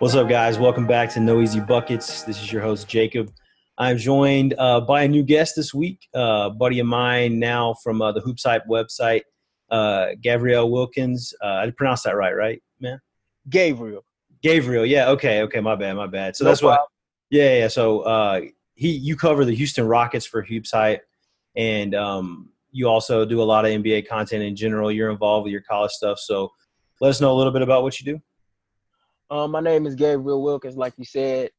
What's up, guys? Welcome back to No Easy Buckets. This is your host, Jacob. I'm joined by a new guest this week, a buddy of mine now from the Hoops Hype website, Gabriel Wilkins. I pronounced that right, man? Gabriel. Yeah. Okay. My bad. So that's why. Yeah. So you cover the Houston Rockets for Hoops Hype, and you also do a lot of NBA content in general. You're involved with your college stuff. So let us know a little bit about what you do. My name is Gabriel Wilkins, like you said.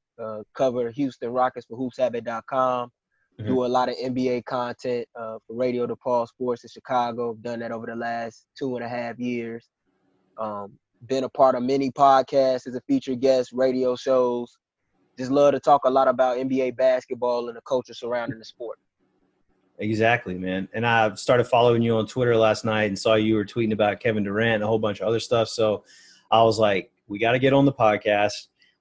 Cover Houston Rockets for HoopsHabit.com. Mm-hmm. Do a lot of NBA content for Radio DePaul Sports in Chicago. I've done that over the last 2.5 years. Been a part of many podcasts as a featured guest, radio shows. Just love to talk a lot about NBA basketball and the culture surrounding the sport. Exactly, man. And I started following you on Twitter last night and saw you were tweeting about Kevin Durant and a whole bunch of other stuff. So I was like, we got to get on the podcast.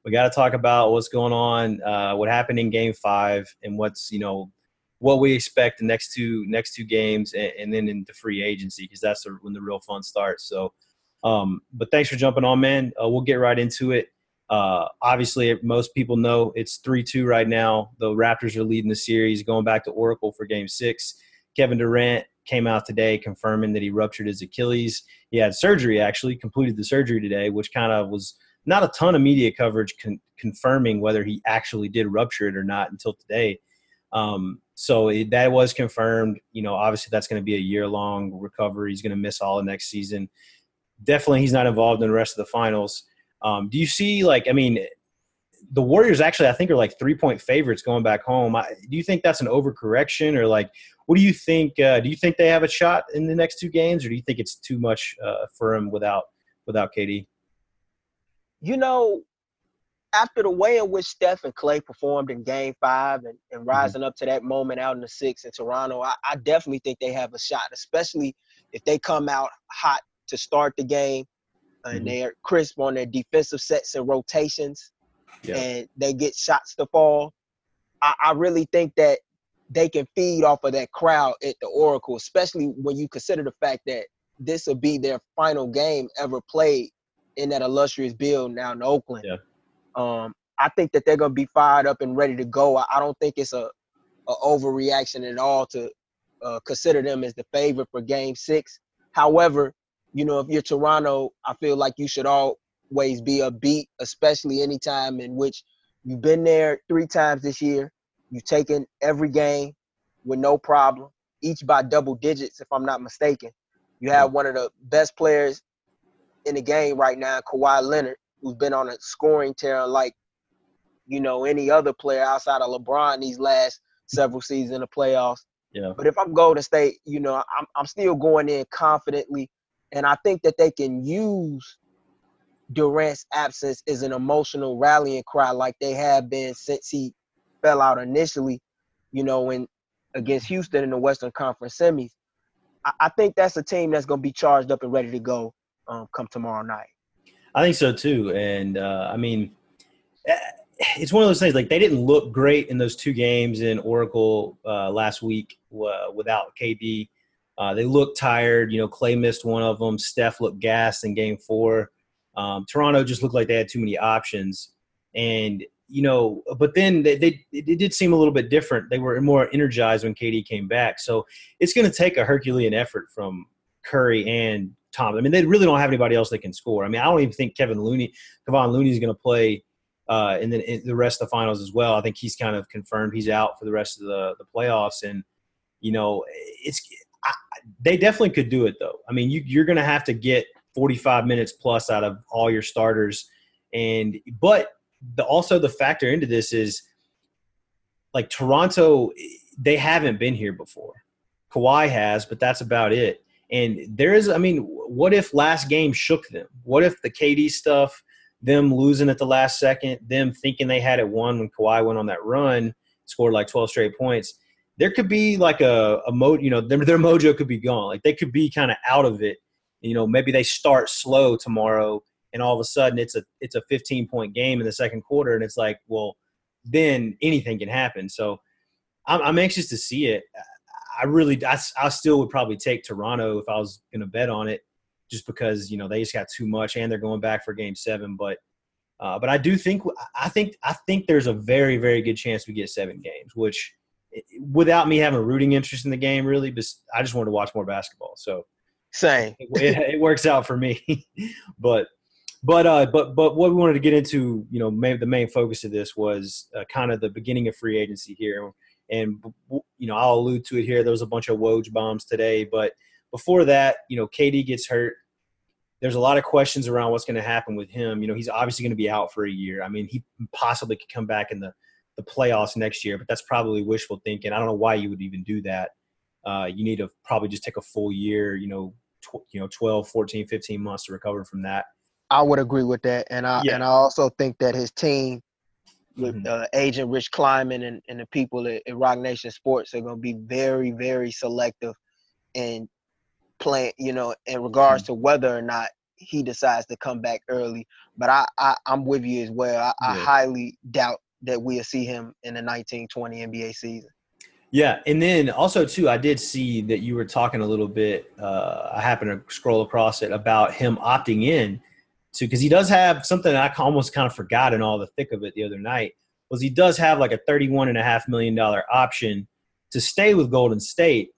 We got to talk about what's going on, what happened in Game 5, and what's, you know, what we expect the next two games, and then in the free agency, because that's when the real fun starts. So, but thanks for jumping on, man. We'll get right into it. Obviously, most people know it's 3-2 right now. The Raptors are leading the series, going back to Oracle for Game 6. Kevin Durant came out today confirming that he ruptured his Achilles. He had surgery, actually completed the surgery today, which kind of was. Not a ton of media coverage confirming whether he actually did rupture it or not until today. So that was confirmed. You know, obviously that's going to be a year-long recovery. He's going to miss all of next season. Definitely he's not involved in the rest of the finals. Do you see, the Warriors actually I think are 3-point favorites going back home. Do you think that's an overcorrection, or what do you think? Do you think they have a shot in the next two games, or do you think it's too much for him without KD? You know, after the way in which Steph and Klay performed in Game 5 and rising up to that moment out in the 6th in Toronto, I definitely think they have a shot, especially if they come out hot to start the game and they're crisp on their defensive sets and rotations and they get shots to fall. I really think that they can feed off of that crowd at the Oracle, especially when you consider the fact that this will be their final game ever played in that illustrious build now in Oakland. Yeah. I think that they're going to be fired up and ready to go. I don't think it's a overreaction at all to consider them as the favorite for Game 6. However, you know, if you're Toronto, I feel like you should always be upbeat, especially any time in which you've been there 3 times this year. You've taken every game with no problem, each by double digits, if I'm not mistaken. You have one of the best players in the game right now, Kawhi Leonard, who's been on a scoring tear like, you know, any other player outside of LeBron these last several seasons in the playoffs. Yeah. But if I'm Golden State, you know, I'm still going in confidently, and I think that they can use Durant's absence as an emotional rallying cry like they have been since he fell out initially, you know, against Houston in the Western Conference semis. I think that's a team that's going to be charged up and ready to go. Come tomorrow night. I think so too. And it's one of those things, they didn't look great in those 2 games in Oracle last week without KD. They looked tired. You know, Klay missed one of them. Steph looked gassed in Game 4. Toronto just looked like they had too many options. And, you know, but then it did seem a little bit different. They were more energized when KD came back. So it's going to take a Herculean effort from Curry and Tom. I mean, they really don't have anybody else that can score. I mean, I don't even think Kevon Looney is going to play in the rest of the finals as well. I think he's kind of confirmed he's out for the rest of the playoffs. And, you know, they definitely could do it, though. I mean, you're going to have to get 45 minutes plus out of all your starters. But also the factor into this is, Toronto, they haven't been here before. Kawhi has, but that's about it. And what if last game shook them? What if the KD stuff, them losing at the last second, them thinking they had it won when Kawhi went on that run, scored 12 straight points, there could be their mojo could be gone. They could be kind of out of it. You know, maybe they start slow tomorrow and all of a sudden it's a 15-point game in the second quarter, and it's well, then anything can happen. So I'm anxious to see it. I still would probably take Toronto if I was going to bet on it, just because, you know, they just got too much and they're going back for Game 7. But But I think there's a very, very good chance we get 7 games, which without me having a rooting interest in the game, really, I just wanted to watch more basketball. So same, it works out for me. But what we wanted to get into, you know, maybe the main focus of this was kind of the beginning of free agency here. And, you know, I'll allude to it here. There was a bunch of Woj bombs today. But before that, you know, KD gets hurt. There's a lot of questions around what's going to happen with him. You know, he's obviously going to be out for a year. I mean, he possibly could come back in the playoffs next year, but that's probably wishful thinking. I don't know why you would even do that. You need to probably just take a full year, you know, 12, 14, 15 months to recover from that. I would agree with that. And I also think that his team with agent Rich Kleiman and the people at Roc Nation Sports are going to be very, very selective and playing, you know, in regards to whether or not he decides to come back early. But I'm with you as well. I highly doubt that we'll see him in the 19-20 NBA season. Yeah, and then also, too, I did see that you were talking a little bit, I happened to scroll across it, about him opting in to, because he does have something I almost kind of forgot in all the thick of it the other night, was he does have like a $31.5 million option to stay with Golden State,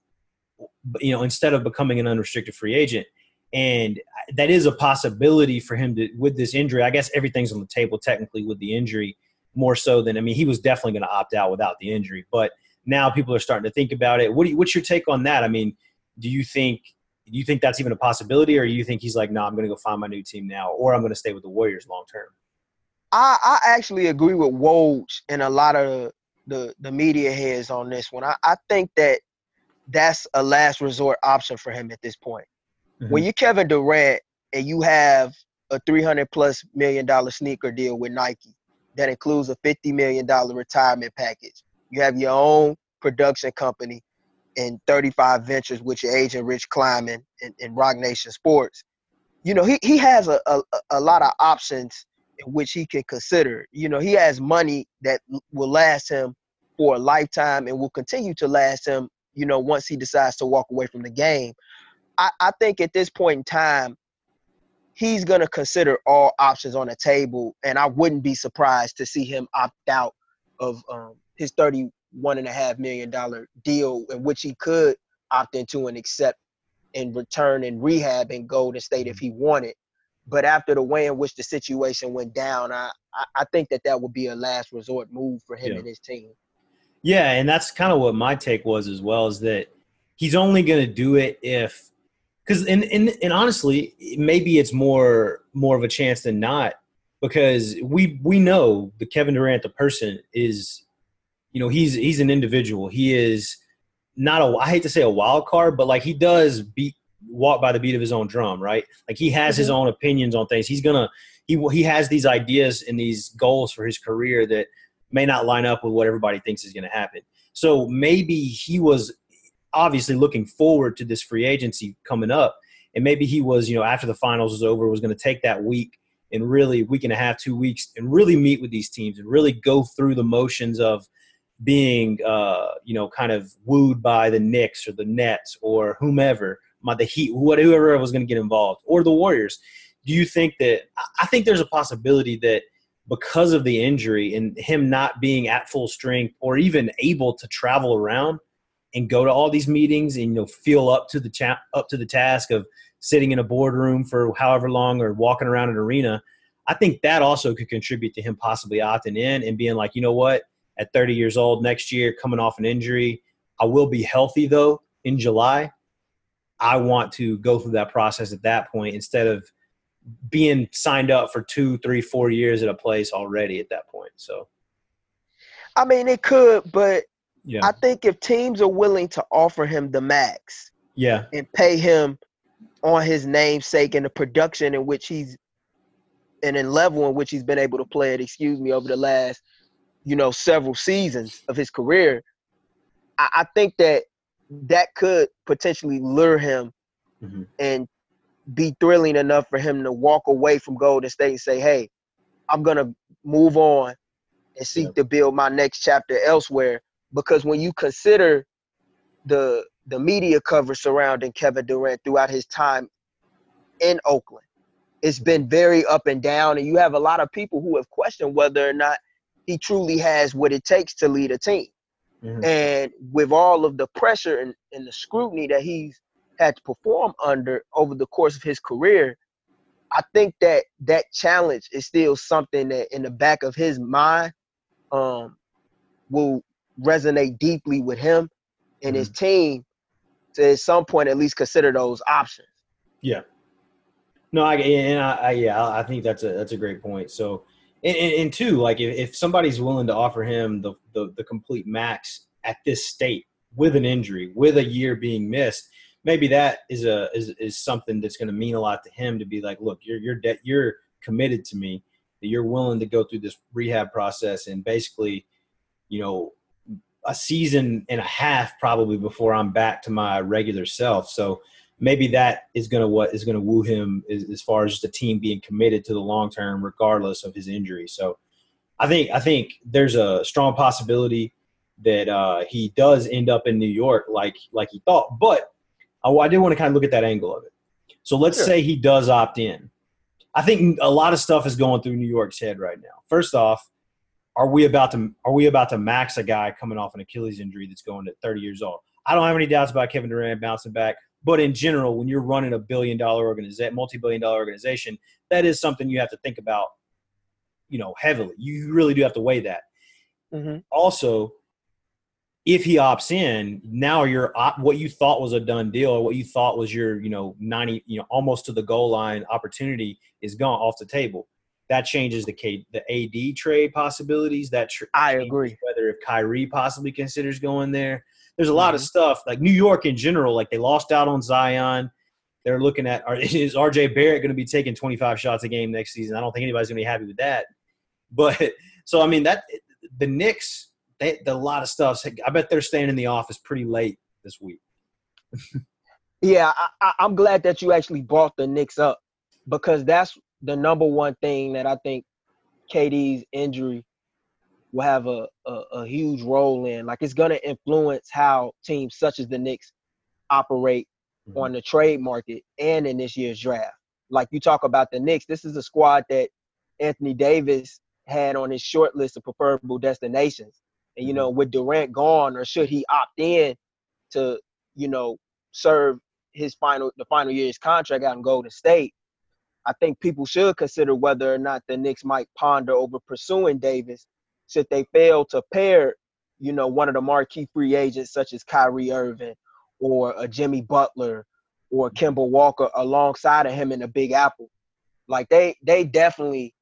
you know, instead of becoming an unrestricted free agent. And that is a possibility for him to, with this injury. I guess everything's on the table technically with the injury more so than, I mean, he was definitely going to opt out without the injury, but now people are starting to think about it. What's your take on that? I mean, do you think that's even a possibility, or do you think he's like, no, I'm going to go find my new team now, or I'm going to stay with the Warriors long term? I actually agree with Woj and a lot of the media heads on this one. I think that that's a last resort option for him at this point. Mm-hmm. When you're Kevin Durant and you have a $300+ million sneaker deal with Nike that includes a $50 million retirement package, you have your own production company in 35 Ventures with your agent Rich Kleiman and Roc Nation Sports, you know, he has a lot of options in which he can consider. You know, he has money that will last him for a lifetime and will continue to last him, you know, once he decides to walk away from the game. I think at this point in time, he's going to consider all options on the table, and I wouldn't be surprised to see him opt out of his $31.5 million deal, in which he could opt into and accept and return and rehab in Golden State if he wanted. But after the way in which the situation went down, I think that would be a last resort move for him and his team. Yeah, and that's kind of what my take was as well, is that he's only going to do it if – because and honestly, maybe it's more of a chance than not, because we know that Kevin Durant, the person, is – you know, he's an individual. He is not a – I hate to say a wild card, but, like, he does walk by the beat of his own drum, right? Like, he has his own opinions on things. He's going to – he has these ideas and these goals for his career that – may not line up with what everybody thinks is going to happen. So maybe he was obviously looking forward to this free agency coming up, and maybe he was, you know, after the finals was over, was going to take that week and really week and a half, 2 weeks, and really meet with these teams and really go through the motions of being, you know, kind of wooed by the Knicks or the Nets or whomever, the Heat, whoever was going to get involved, or the Warriors. Do you think that – I think there's a possibility that because of the injury and him not being at full strength or even able to travel around and go to all these meetings and, you know, feel up to the task of sitting in a boardroom for however long or walking around an arena, I think that also could contribute to him possibly opting in and being like, you know what, at 30 years old next year, coming off an injury, I will be healthy though in July. I want to go through that process at that point instead of being signed up for 2, 3, 4 years at a place already at that point. So, I mean, it could, but yeah. I think if teams are willing to offer him the max and pay him on his namesake and the production in which he's and in level in which he's been able to play it, over the last, you know, several seasons of his career, I think that could potentially lure him and be thrilling enough for him to walk away from Golden State and say, hey, I'm going to move on and seek to build my next chapter elsewhere. Because when you consider the media coverage surrounding Kevin Durant throughout his time in Oakland, it's been very up and down, and you have a lot of people who have questioned whether or not he truly has what it takes to lead a team. Mm-hmm. And with all of the pressure and the scrutiny that he's had to perform under over the course of his career, I think that that challenge is still something that in the back of his mind will resonate deeply with him and his team to at some point at least consider those options. Yeah. No, I think that's a great point. So, and two, like if somebody's willing to offer him the complete max at this state with an injury, with a year being missed, maybe that is something that's going to mean a lot to him to be like, look, you're committed to me, that you're willing to go through this rehab process and basically, you know, a season and a half probably before I'm back to my regular self. So maybe that is going to woo him as far as the team being committed to the long term, regardless of his injury. So I think there's a strong possibility that he does end up in New York like he thought. But I did want to kind of look at that angle of it. So let's say he does opt in. I think a lot of stuff is going through New York's head right now. First off, are we about to max a guy coming off an Achilles injury that's going at 30 years old? I don't have any doubts about Kevin Durant bouncing back. But in general, when you're running a billion-dollar organization, multi-billion-dollar organization, that is something you have to think about, you know, heavily. You really do have to weigh that. Mm-hmm. Also, if he opts in, now your what you thought was a done deal, or what you thought was your, you know, 90, you know, almost to the goal line opportunity is gone off the table. That changes the AD trade possibilities. I agree. Whether if Kyrie possibly considers going there. There's a lot of stuff, like New York in general, like they lost out on Zion. They're looking at, is RJ Barrett going to be taking 25 shots a game next season? I don't think anybody's going to be happy with that. But so, I mean, that the Knicks, a lot of stuff. I bet they're staying in the office pretty late this week. Yeah, I'm glad that you actually brought the Knicks up, because that's the number one thing that I think KD's injury will have a huge role in. Like, it's going to influence how teams such as the Knicks operate on the trade market and in this year's draft. Like, you talk about the Knicks, this is a squad that Anthony Davis had on his short list of preferable destinations. And, you know, with Durant gone, or should he opt in to, you know, serve his final year's contract out in Golden State, I think people should consider whether or not the Knicks might ponder over pursuing Davis should they fail to pair, you know, one of the marquee free agents such as Kyrie Irving or a Jimmy Butler or Kemba Walker alongside of him in the Big Apple. Like, they definitely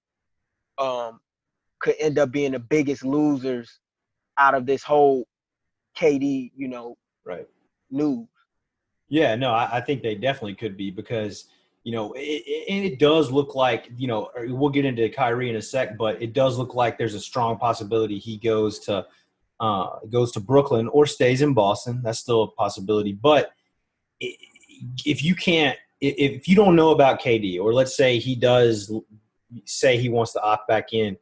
could end up being the biggest losers out of this whole KD, you know, news. Yeah, no, I think they definitely could be, because – you know, it does look like, you know, we'll get into Kyrie in a sec, but it does look like there's a strong possibility he goes to Brooklyn or stays in Boston. That's still a possibility. But if you don't know about KD, or let's say he does say he wants to opt back in,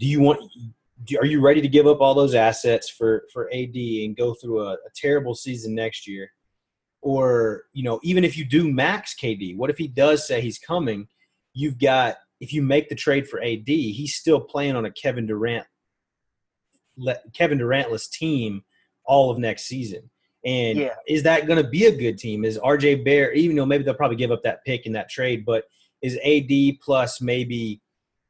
are you ready to give up all those assets for AD and go through a terrible season next year? Or, you know, even if you do max KD, what if he does say he's coming? You've got, if you make the trade for AD, he's still playing on a Kevin Durantless team all of next season. And is that going to be a good team? Is RJ Barrett, even though maybe they'll probably give up that pick in that trade, but is AD plus maybe,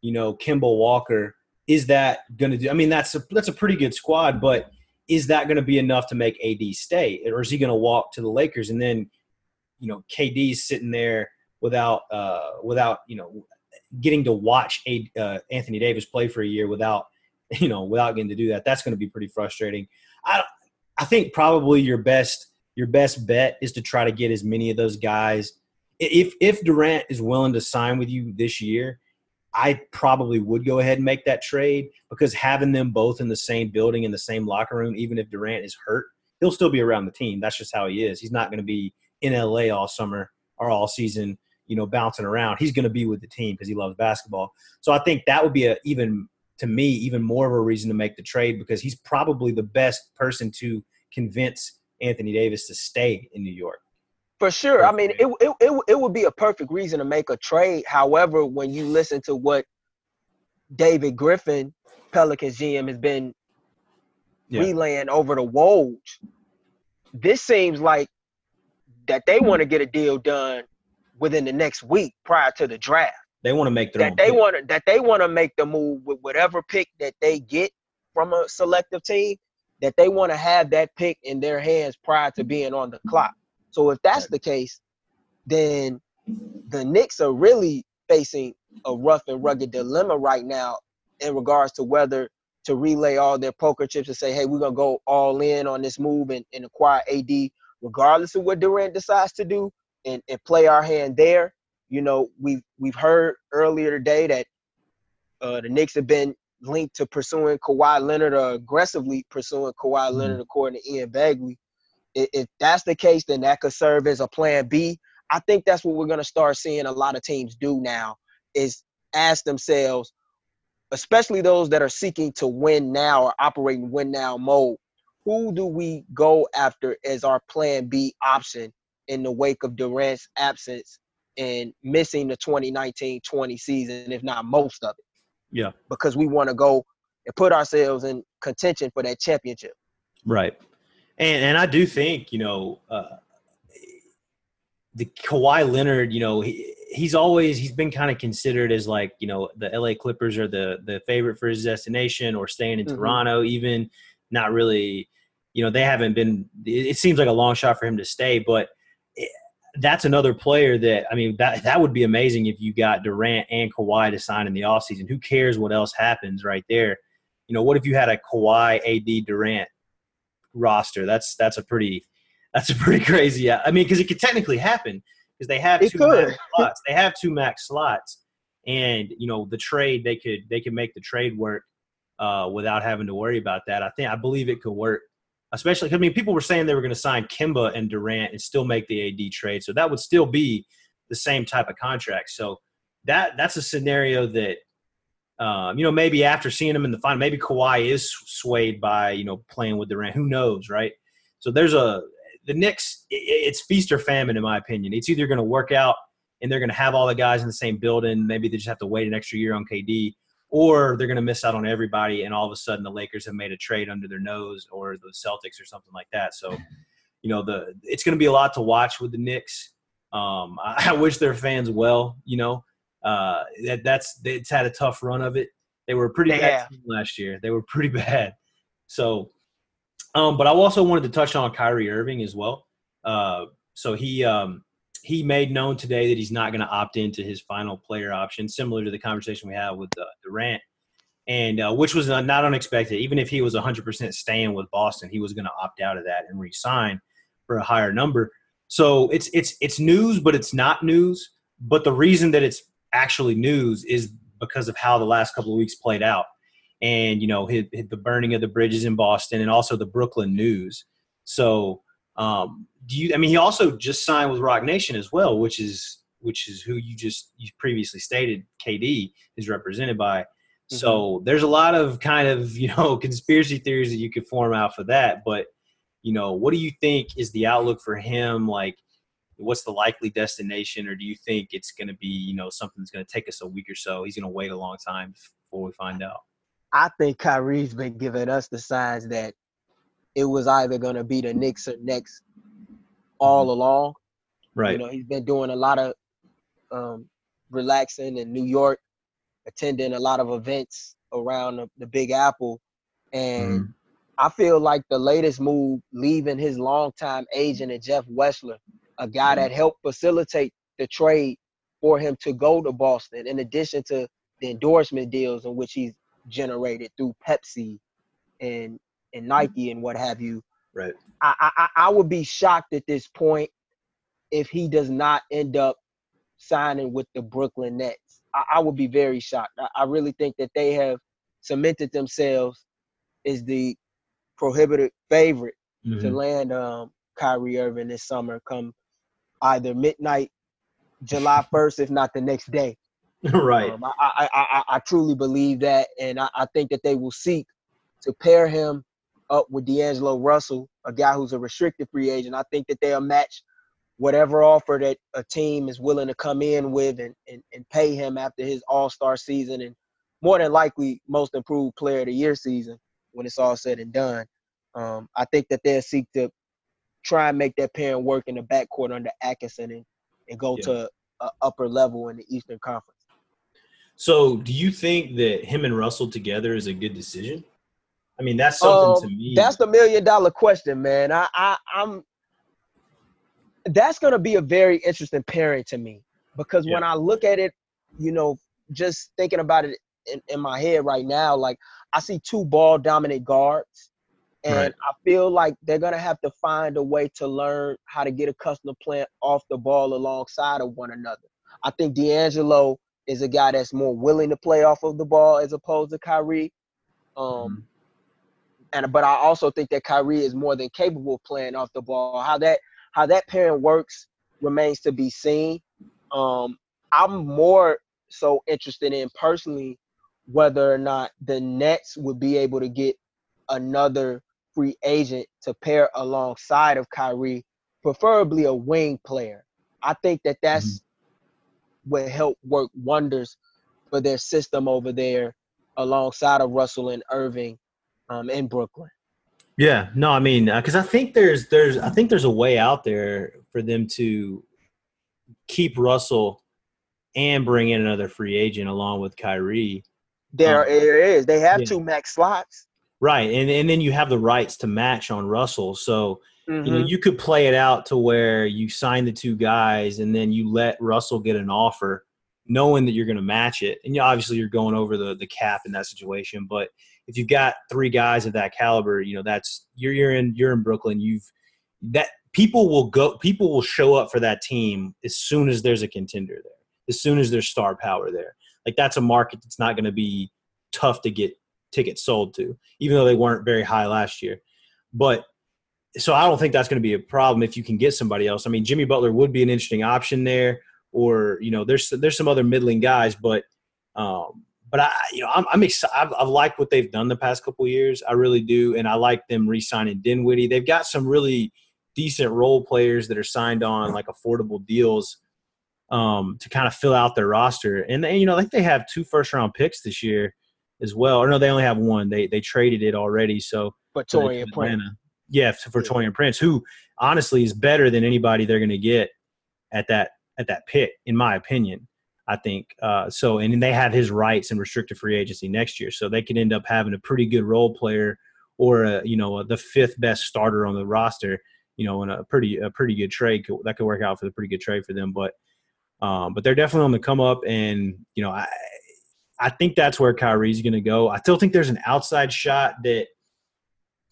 you know, Kemba Walker, is that going to do? I mean, that's a pretty good squad, but is that going to be enough to make AD stay, or is he going to walk to the Lakers? And then, you know, KD's sitting there without you know, getting to watch Anthony Davis play for a year without getting to do that. That's going to be pretty frustrating. I think probably your best bet is to try to get as many of those guys. If Durant is willing to sign with you this year, I probably would go ahead and make that trade, because having them both in the same building, in the same locker room, even if Durant is hurt, he'll still be around the team. That's just how he is. He's not going to be in LA all summer or all season, you know, bouncing around. He's going to be with the team because he loves basketball. So I think that would be even more of a reason to make the trade, because he's probably the best person to convince Anthony Davis to stay in New York. For sure. I mean, it would be a perfect reason to make a trade. However, when you listen to what David Griffin, Pelicans GM, has been relaying over to Woj, this seems like that they want to get a deal done within the next week prior to the draft. They want to make their own pick. They want to make the move with whatever pick that they get from a selective team, that they want to have that pick in their hands prior to being on the clock. So if that's the case, then the Knicks are really facing a rough and rugged dilemma right now in regards to whether to relay all their poker chips and say, hey, we're going to go all in on this move and acquire AD regardless of what Durant decides to do and play our hand there. You know, we've heard earlier today that the Knicks have been linked to pursuing Kawhi Leonard or aggressively pursuing Kawhi Leonard, according to Ian Bagley. If that's the case, then that could serve as a plan B. I think that's what we're going to start seeing a lot of teams do now is ask themselves, especially those that are seeking to win now or operating win now mode, who do we go after as our plan B option in the wake of Durant's absence and missing the 2019-20 season, if not most of it? Yeah. Because we want to go and put ourselves in contention for that championship. Right. And I do think, you know, the Kawhi Leonard, you know, he's been kind of considered as like, you know, the LA Clippers are the favorite for his destination, or staying in Toronto even. Not really, you know, they haven't been – it seems like a long shot for him to stay, but that's another player that – I mean, that would be amazing if you got Durant and Kawhi to sign in the offseason. Who cares what else happens right there? You know, what if you had a Kawhi, AD, Durant roster? That's a pretty crazy – I mean, because it could technically happen because they have two max slots. They have two max slots. And, you know, the trade, they could make the trade work without having to worry about that. I believe it could work, especially because, I mean, people were saying they were going to sign Kemba and Durant and still make the AD trade. So that would still be the same type of contract. So that's a scenario that, you know, maybe after seeing him in the final, maybe Kawhi is swayed by, you know, playing with Durant. Who knows, right? So the Knicks, it's feast or famine, in my opinion. It's either going to work out and they're going to have all the guys in the same building. Maybe they just have to wait an extra year on KD. Or they're going to miss out on everybody, and all of a sudden the Lakers have made a trade under their nose, or the Celtics, or something like that. So, you know, it's going to be a lot to watch with the Knicks. I wish their fans well. You know, it's had a tough run of it. They were a pretty bad team last year. They were pretty bad. So, but I also wanted to touch on Kyrie Irving as well. So he made known today that he's not going to opt into his final player option, similar to the conversation we had with Durant, and which was not unexpected. Even if he was 100% staying with Boston, he was going to opt out of that and re-sign for a higher number. So it's news, but it's not news. But the reason that it's actually news is because of how the last couple of weeks played out, and, you know, the burning of the bridges in Boston, and also the Brooklyn news. So. He also just signed with Roc Nation as well, which is who you previously stated KD is represented by. Mm-hmm. So there's a lot of kind of, you know, conspiracy theories that you could form out for that. But, you know, what do you think is the outlook for him? Like, what's the likely destination? Or do you think it's going to be, you know, something that's going to take us a week or so? He's going to wait a long time before we find out. I think Kyrie's been giving us the signs that it was either going to be the Knicks or next all along. Right. You know, he's been doing a lot of relaxing in New York, attending a lot of events around the Big Apple. And I feel like the latest move, leaving his longtime agent and Jeff Wessler, a guy that helped facilitate the trade for him to go to Boston, in addition to the endorsement deals in which he's generated through Pepsi and Nike and what have you. Right. I would be shocked at this point if he does not end up signing with the Brooklyn Nets. I would be very shocked. I really think that they have cemented themselves as the prohibitive favorite to land Kyrie Irving this summer, come either midnight, July 1st, if not the next day. Right. I truly believe that, and I think that they will seek to pair him up with D'Angelo Russell, a guy who's a restricted free agent. I think that they'll match whatever offer that a team is willing to come in with and pay him after his all-star season and more than likely most improved player of the year season when it's all said and done. I think that they'll seek to try and make that pairing work in the backcourt under Atkinson and go to an upper level in the Eastern Conference. So do you think that him and Russell together is a good decision? I mean, that's something to me. That's the million-dollar question, man. I'm that's going to be a very interesting pairing to me because when I look at it, you know, just thinking about it in my head right now, like I see two ball-dominant guards, and I feel like they're going to have to find a way to learn how to get accustomed to playing off the ball alongside of one another. I think D'Angelo is a guy that's more willing to play off of the ball as opposed to Kyrie. But I also think that Kyrie is more than capable of playing off the ball. How that pairing works remains to be seen. I'm more so interested in personally whether or not the Nets would be able to get another free agent to pair alongside of Kyrie, preferably a wing player. I think that that's would help work wonders for their system over there alongside of Russell and Irving in Brooklyn. Yeah, no, I mean, because I think there's a way out there for them to keep Russell and bring in another free agent along with Kyrie. There is. They have two max slots. Right, and then you have the rights to match on Russell. So you know, you could play it out to where you sign the two guys and then you let Russell get an offer knowing that you're going to match it. And you know, obviously you're going over the cap in that situation, but if you've got three guys of that caliber, you know, that's you're in Brooklyn. People will show up for that team as soon as there's a contender there, as soon as there's star power there. Like that's a market that's not going to be tough to get tickets sold to, even though they weren't very high last year. But so I don't think that's going to be a problem if you can get somebody else. I mean, Jimmy Butler would be an interesting option there, or you know, there's some other middling guys, but I, you know, I'm excited. I've liked what they've done the past couple of years. I really do. And I like them re-signing Dinwiddie. They've got some really decent role players that are signed on like affordable deals to kind of fill out their roster. And you know, I think they have two first-round picks this year as well. Or no, they only have one. They traded it already. So for Taurean Prince. Yeah, for Taurean Prince, who honestly is better than anybody they're going to get at that pick, in my opinion. I think so, and they have his rights in restricted free agency next year, so they could end up having a pretty good role player or the fifth best starter on the roster, you know, in a pretty good trade that could work out for a pretty good trade for them. But they're definitely on the come up, and you know, I think that's where Kyrie's going to go. I still think there's an outside shot that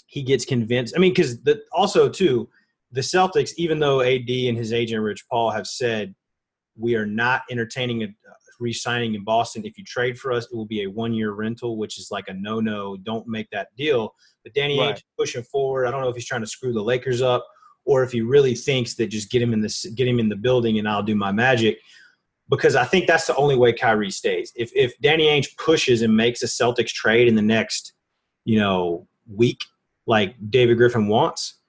he gets convinced. I mean, because also too, the Celtics, even though AD and his agent Rich Paul have said, we are not entertaining a re-signing in Boston. If you trade for us, it will be a one-year rental, which is like a no-no. Don't make that deal. But Danny Ainge pushing forward. I don't know if he's trying to screw the Lakers up or if he really thinks that just get him in the building and I'll do my magic. Because I think that's the only way Kyrie stays. If Danny Ainge pushes and makes a Celtics trade in the next, you know, week, like David Griffin wants,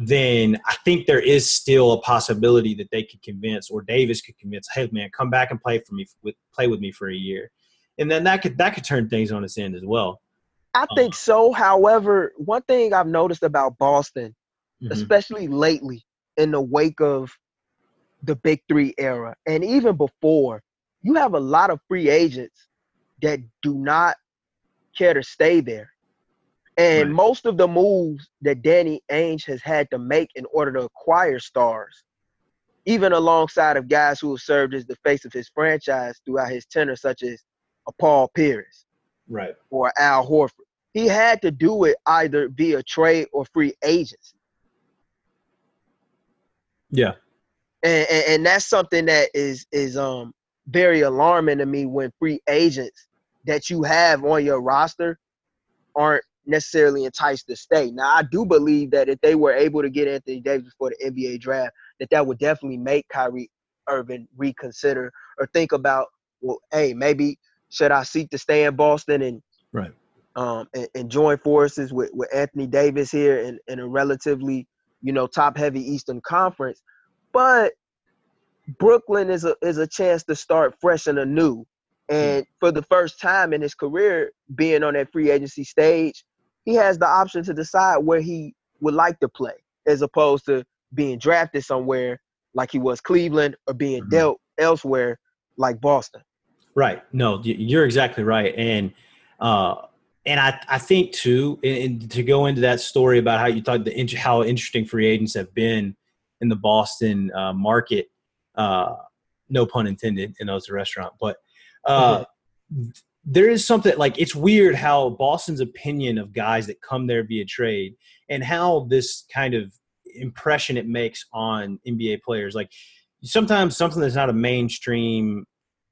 then I think there is still a possibility that they could convince, or Davis could convince, hey man, come back and play with me for a year, and then that could turn things on its end as well. I think so. However, one thing I've noticed about Boston, especially lately, in the wake of the Big Three era, and even before, you have a lot of free agents that do not care to stay there. And most of the moves that Danny Ainge has had to make in order to acquire stars, even alongside of guys who have served as the face of his franchise throughout his tenure, such as a Paul Pierce or Al Horford, he had to do it either via trade or free agency. Yeah. And that's something that is very alarming to me when free agents that you have on your roster aren't necessarily enticed to stay. Now, I do believe that if they were able to get Anthony Davis before the NBA draft, that would definitely make Kyrie Irving reconsider or think about, well, hey, maybe should I seek to stay in Boston and join forces with Anthony Davis here in a relatively, you know, top-heavy Eastern Conference? But Brooklyn is a chance to start fresh and anew. And for the first time in his career, being on that free agency stage, he has the option to decide where he would like to play, as opposed to being drafted somewhere like he was Cleveland, or being dealt elsewhere like Boston. Right. No, you're exactly right. And I think, too, and to go into that story about how you thought how interesting free agents have been in the Boston market, no pun intended, and that was a restaurant, but there is something like, it's weird how Boston's opinion of guys that come there via trade and how this kind of impression it makes on NBA players. Like, sometimes something that's not a mainstream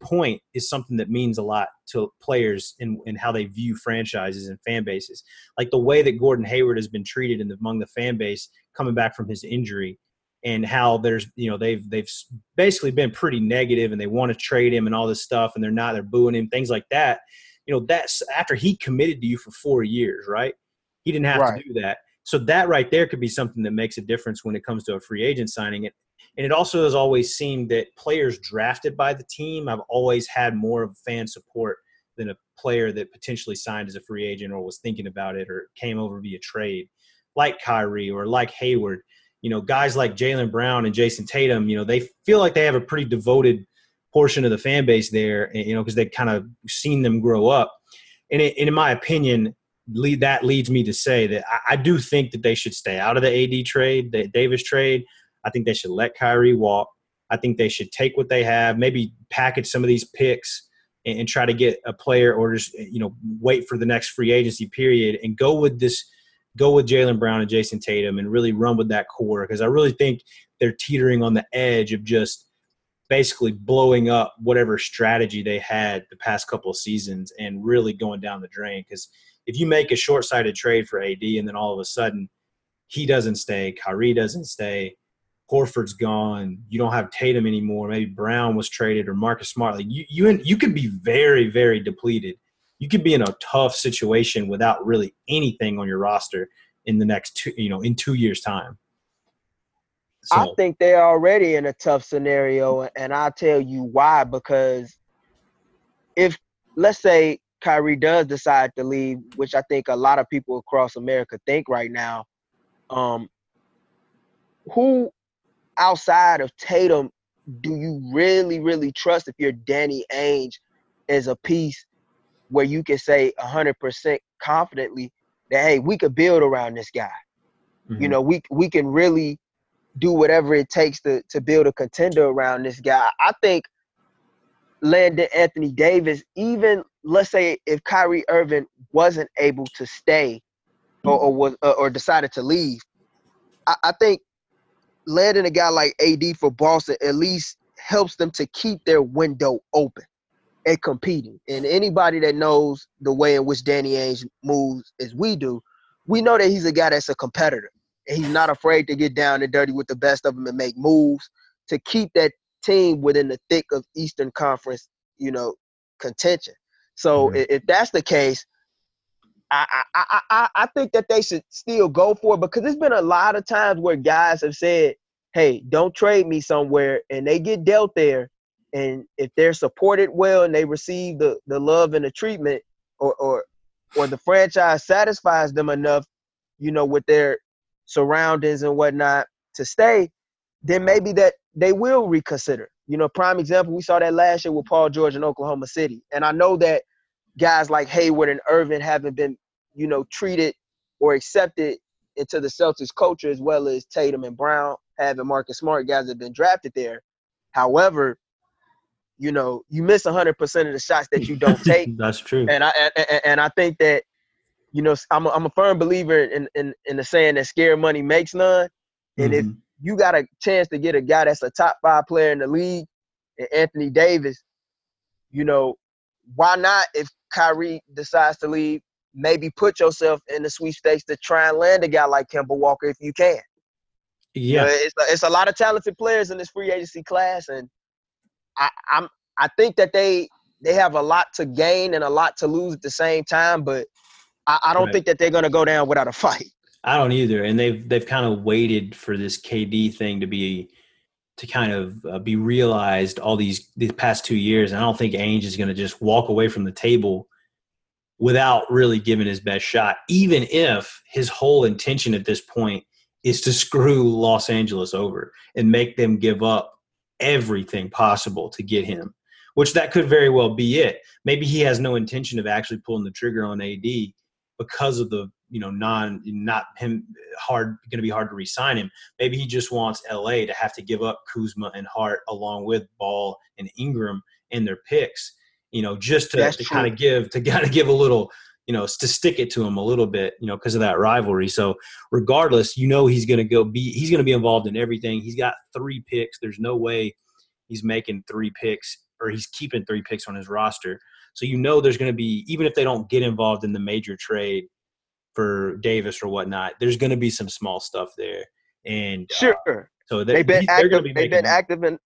point is something that means a lot to players in how they view franchises and fan bases. Like the way that Gordon Hayward has been treated among the fan base coming back from his injury, and how there's, you know, they've basically been pretty negative, and they want to trade him and all this stuff, and they're booing him, things like that. You know, that's after he committed to you for 4 years, right? He didn't have to do that. So that right there could be something that makes a difference when it comes to a free agent signing. And it also has always seemed that players drafted by the team have always had more of fan support than a player that potentially signed as a free agent or was thinking about it or came over via trade, like Kyrie or like Hayward. You know, guys like Jaylen Brown and Jayson Tatum, you know, they feel like they have a pretty devoted portion of the fan base there, you know, because they've kind of seen them grow up. And in my opinion, that leads me to say that I do think that they should stay out of the AD trade, the Davis trade. I think they should let Kyrie walk. I think they should take what they have, maybe package some of these picks and try to get a player, or just, you know, wait for the next free agency period and go with Jaylen Brown and Jayson Tatum and really run with that core, because I really think they're teetering on the edge of just basically blowing up whatever strategy they had the past couple of seasons and really going down the drain. Because if you make a short-sighted trade for AD and then all of a sudden he doesn't stay, Kyrie doesn't stay, Horford's gone, you don't have Tatum anymore, maybe Brown was traded or Marcus Smart, like you could be very, very depleted. You could be in a tough situation without really anything on your roster in the next in 2 years' time. So, I think they're already in a tough scenario, and I'll tell you why. Because if, let's say, Kyrie does decide to leave, which I think a lot of people across America think right now, who outside of Tatum do you really, really trust if you're Danny Ainge as a piece where you can say 100% confidently that, hey, we could build around this guy. Mm-hmm. You know, we can really do whatever it takes to build a contender around this guy. I think landing Anthony Davis, even let's say if Kyrie Irving wasn't able to stay or decided to leave, I think landing a guy like AD for Boston at least helps them to keep their window open and competing. And anybody that knows the way in which Danny Ainge moves as we do, we know that he's a guy that's a competitor. And he's not afraid to get down and dirty with the best of them and make moves to keep that team within the thick of Eastern Conference, you know, contention. So if that's the case, I think that they should still go for it, because there's been a lot of times where guys have said, hey, don't trade me somewhere, and they get dealt there. And if they're supported well and they receive the love and the treatment, or the franchise satisfies them enough, you know, with their surroundings and whatnot to stay, then maybe that they will reconsider. You know, prime example, we saw that last year with Paul George in Oklahoma City. And I know that guys like Hayward and Irvin haven't been, you know, treated or accepted into the Celtics culture as well as Tatum and Brown, having Marcus Smart, guys that have been drafted there. However, you know, you miss 100% of the shots that you don't take. That's true. And I think that, you know, I'm a firm believer in the saying that scared money makes none. And if you got a chance to get a guy that's a top five player in the league, and Anthony Davis, you know, why not, if Kyrie decides to leave, maybe put yourself in the sweepstakes to try and land a guy like Kemba Walker if you can. Yeah, you know, it's a lot of talented players in this free agency class, and I think that they have a lot to gain and a lot to lose at the same time, but I don't think that they're going to go down without a fight. I don't either, and they've kind of waited for this KD thing to be to kind of be realized all these past 2 years. And I don't think Ainge is going to just walk away from the table without really giving his best shot, even if his whole intention at this point is to screw Los Angeles over and make them give up everything possible to get him, which that could very well be it. Maybe he has no intention of actually pulling the trigger on AD because of the, you know, going to be hard to re-sign him. Maybe he just wants LA to have to give up Kuzma and Hart along with Ball and Ingram and their picks, you know, just to kind of give a little, you know, to stick it to him a little bit, you know, because of that rivalry. So regardless, you know, he's going to be involved in everything. He's got 3 picks. There's no way he's making 3 picks or he's keeping 3 picks on his roster. So, you know, there's going to be, even if they don't get involved in the major trade for Davis or whatnot, there's going to be some small stuff there. And so they've been active in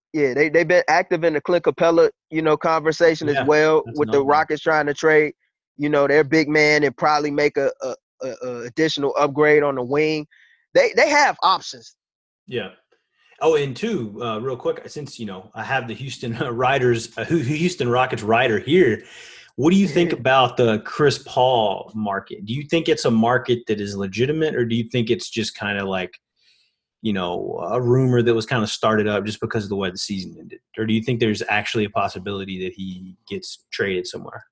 the Clint Capella, you know, conversation as well with the Rockets trying to trade, you know, their big man and probably make a additional upgrade on the wing. They have options. Yeah. Oh, and two, real quick, since, you know, I have the Houston Rockets writer here, what do you think about the Chris Paul market? Do you think it's a market that is legitimate, or do you think it's just kind of like, you know, a rumor that was kind of started up just because of the way the season ended? Or do you think there's actually a possibility that he gets traded somewhere?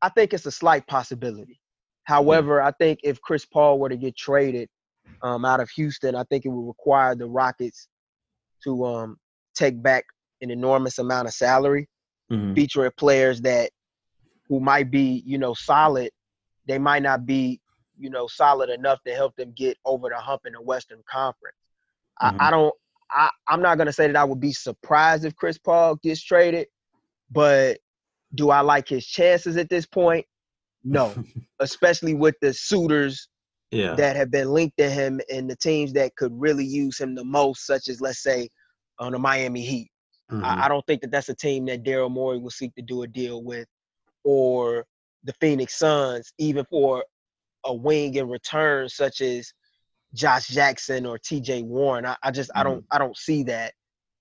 I think it's a slight possibility. However, I think if Chris Paul were to get traded out of Houston, I think it would require the Rockets to take back an enormous amount of salary, featuring players who might be, you know, solid. They might not be, you know, solid enough to help them get over the hump in the Western Conference. I'm not going to say that I would be surprised if Chris Paul gets traded, but do I like his chances at this point? No, especially with the suitors that have been linked to him and the teams that could really use him the most, such as, let's say, on the Miami Heat. I don't think that's a team that Daryl Morey will seek to do a deal with, or the Phoenix Suns, even for a wing in return, such as Josh Jackson or TJ Warren. I don't see that.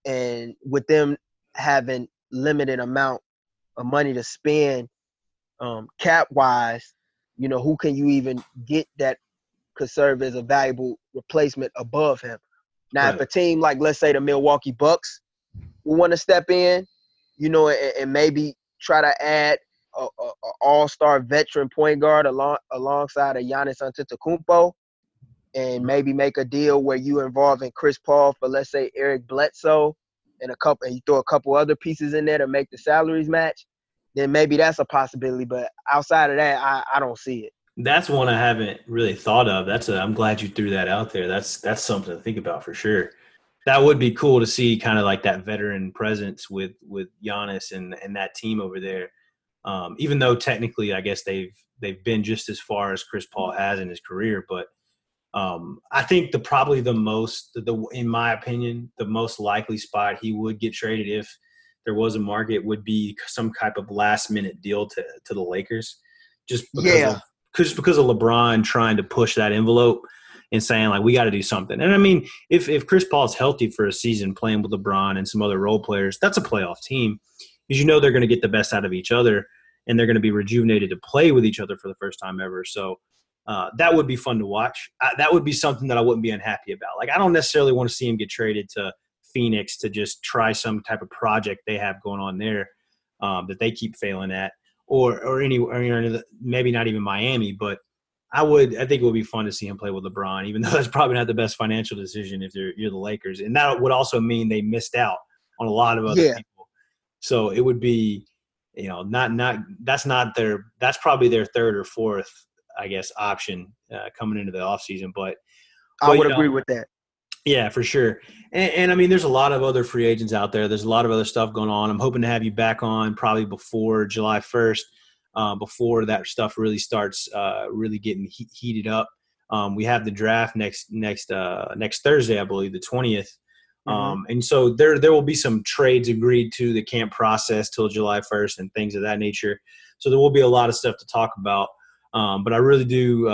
And with them having limited amount of money to spend, cap wise, you know, who can you even get that could serve as a valuable replacement above him? Now, if a team like, let's say, the Milwaukee Bucks will want to step in, you know, and maybe try to add an all-star veteran point guard alongside a Giannis Antetokounmpo, and maybe make a deal where you involve in Chris Paul for, let's say, Eric Bledsoe and you throw a couple other pieces in there to make the salaries match, then maybe that's a possibility. But outside of that, I don't see it. That's one I haven't really thought of. I'm glad you threw that out there. That's something to think about for sure. That would be cool to see, kind of like that veteran presence with Giannis and that team over there. Even though technically, I guess they've been just as far as Chris Paul has in his career, but I think in my opinion, the most likely spot he would get traded if there was a market would be some type of last minute deal to the Lakers, just because of LeBron trying to push that envelope and saying, like, we got to do something. And I mean, if Chris Paul's healthy for a season playing with LeBron and some other role players, that's a playoff team. Because you know they're going to get the best out of each other, and they're going to be rejuvenated to play with each other for the first time ever. So that would be fun to watch. That would be something that I wouldn't be unhappy about. Like, I don't necessarily want to see him get traded to Phoenix to just try some type of project they have going on there that they keep failing at, or anywhere, maybe not even Miami. But I think it would be fun to see him play with LeBron, even though that's probably not the best financial decision if you're the Lakers. And that would also mean they missed out on a lot of other people. So it would be, you know, that's probably their third or fourth, I guess, option coming into the offseason. But I would agree with that. Yeah, for sure. And I mean, there's a lot of other free agents out there. There's a lot of other stuff going on. I'm hoping to have you back on probably before July 1st, before that stuff really starts really getting heated up. We have the draft next Thursday, I believe, the 20th. And so there will be some trades agreed to that can't process till July 1st and things of that nature. So there will be a lot of stuff to talk about. But I really do,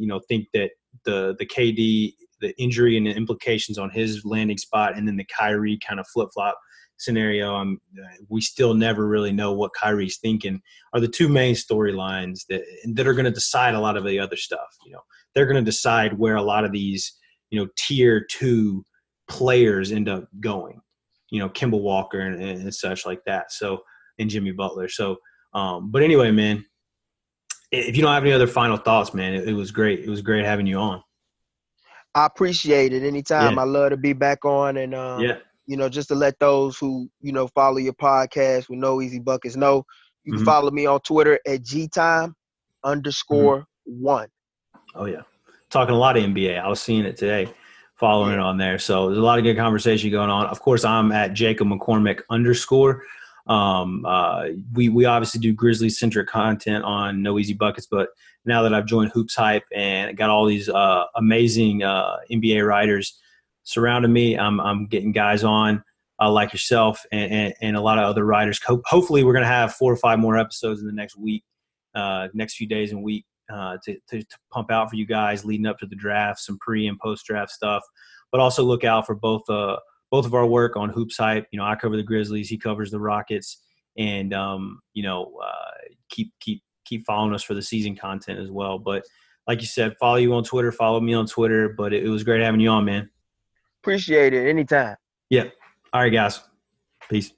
you know, think that the KD the injury and the implications on his landing spot, and then the Kyrie kind of flip-flop scenario. We still never really know what Kyrie's thinking, are the two main storylines that are going to decide a lot of the other stuff. You know, they're going to decide where a lot of these, you know, tier 2 players end up going, you know, Kemba Walker and such like that. So, and Jimmy Butler. So, but anyway, man, if you don't have any other final thoughts, man, it was great. It was great having you on. I appreciate it. Anytime. Yeah. I love to be back on. And, you know, just to let those who, you know, follow your podcast with No Easy Buckets know, you can follow me on Twitter at @GTime_1. Oh, yeah. Talking a lot of NBA. I was seeing it today, following it on there. So there's a lot of good conversation going on. Of course, I'm at @JacobMcCormick_. We obviously do Grizzly-centric content on No Easy Buckets, but now that I've joined Hoops Hype and got all these amazing NBA writers surrounding me, I'm getting guys on like yourself and a lot of other writers. Hopefully, we're going to have 4 or 5 more episodes in the next week, next few days and week to pump out for you guys leading up to the draft, some pre- and post-draft stuff, but also look out for both of our work on Hoops Hype. You know, I cover the Grizzlies, he covers the Rockets, and you know, keep following us for the season content as well. But like you said, follow you on Twitter, follow me on Twitter. But it was great having you on, man. Appreciate it. Anytime. Yeah. All right, guys. Peace.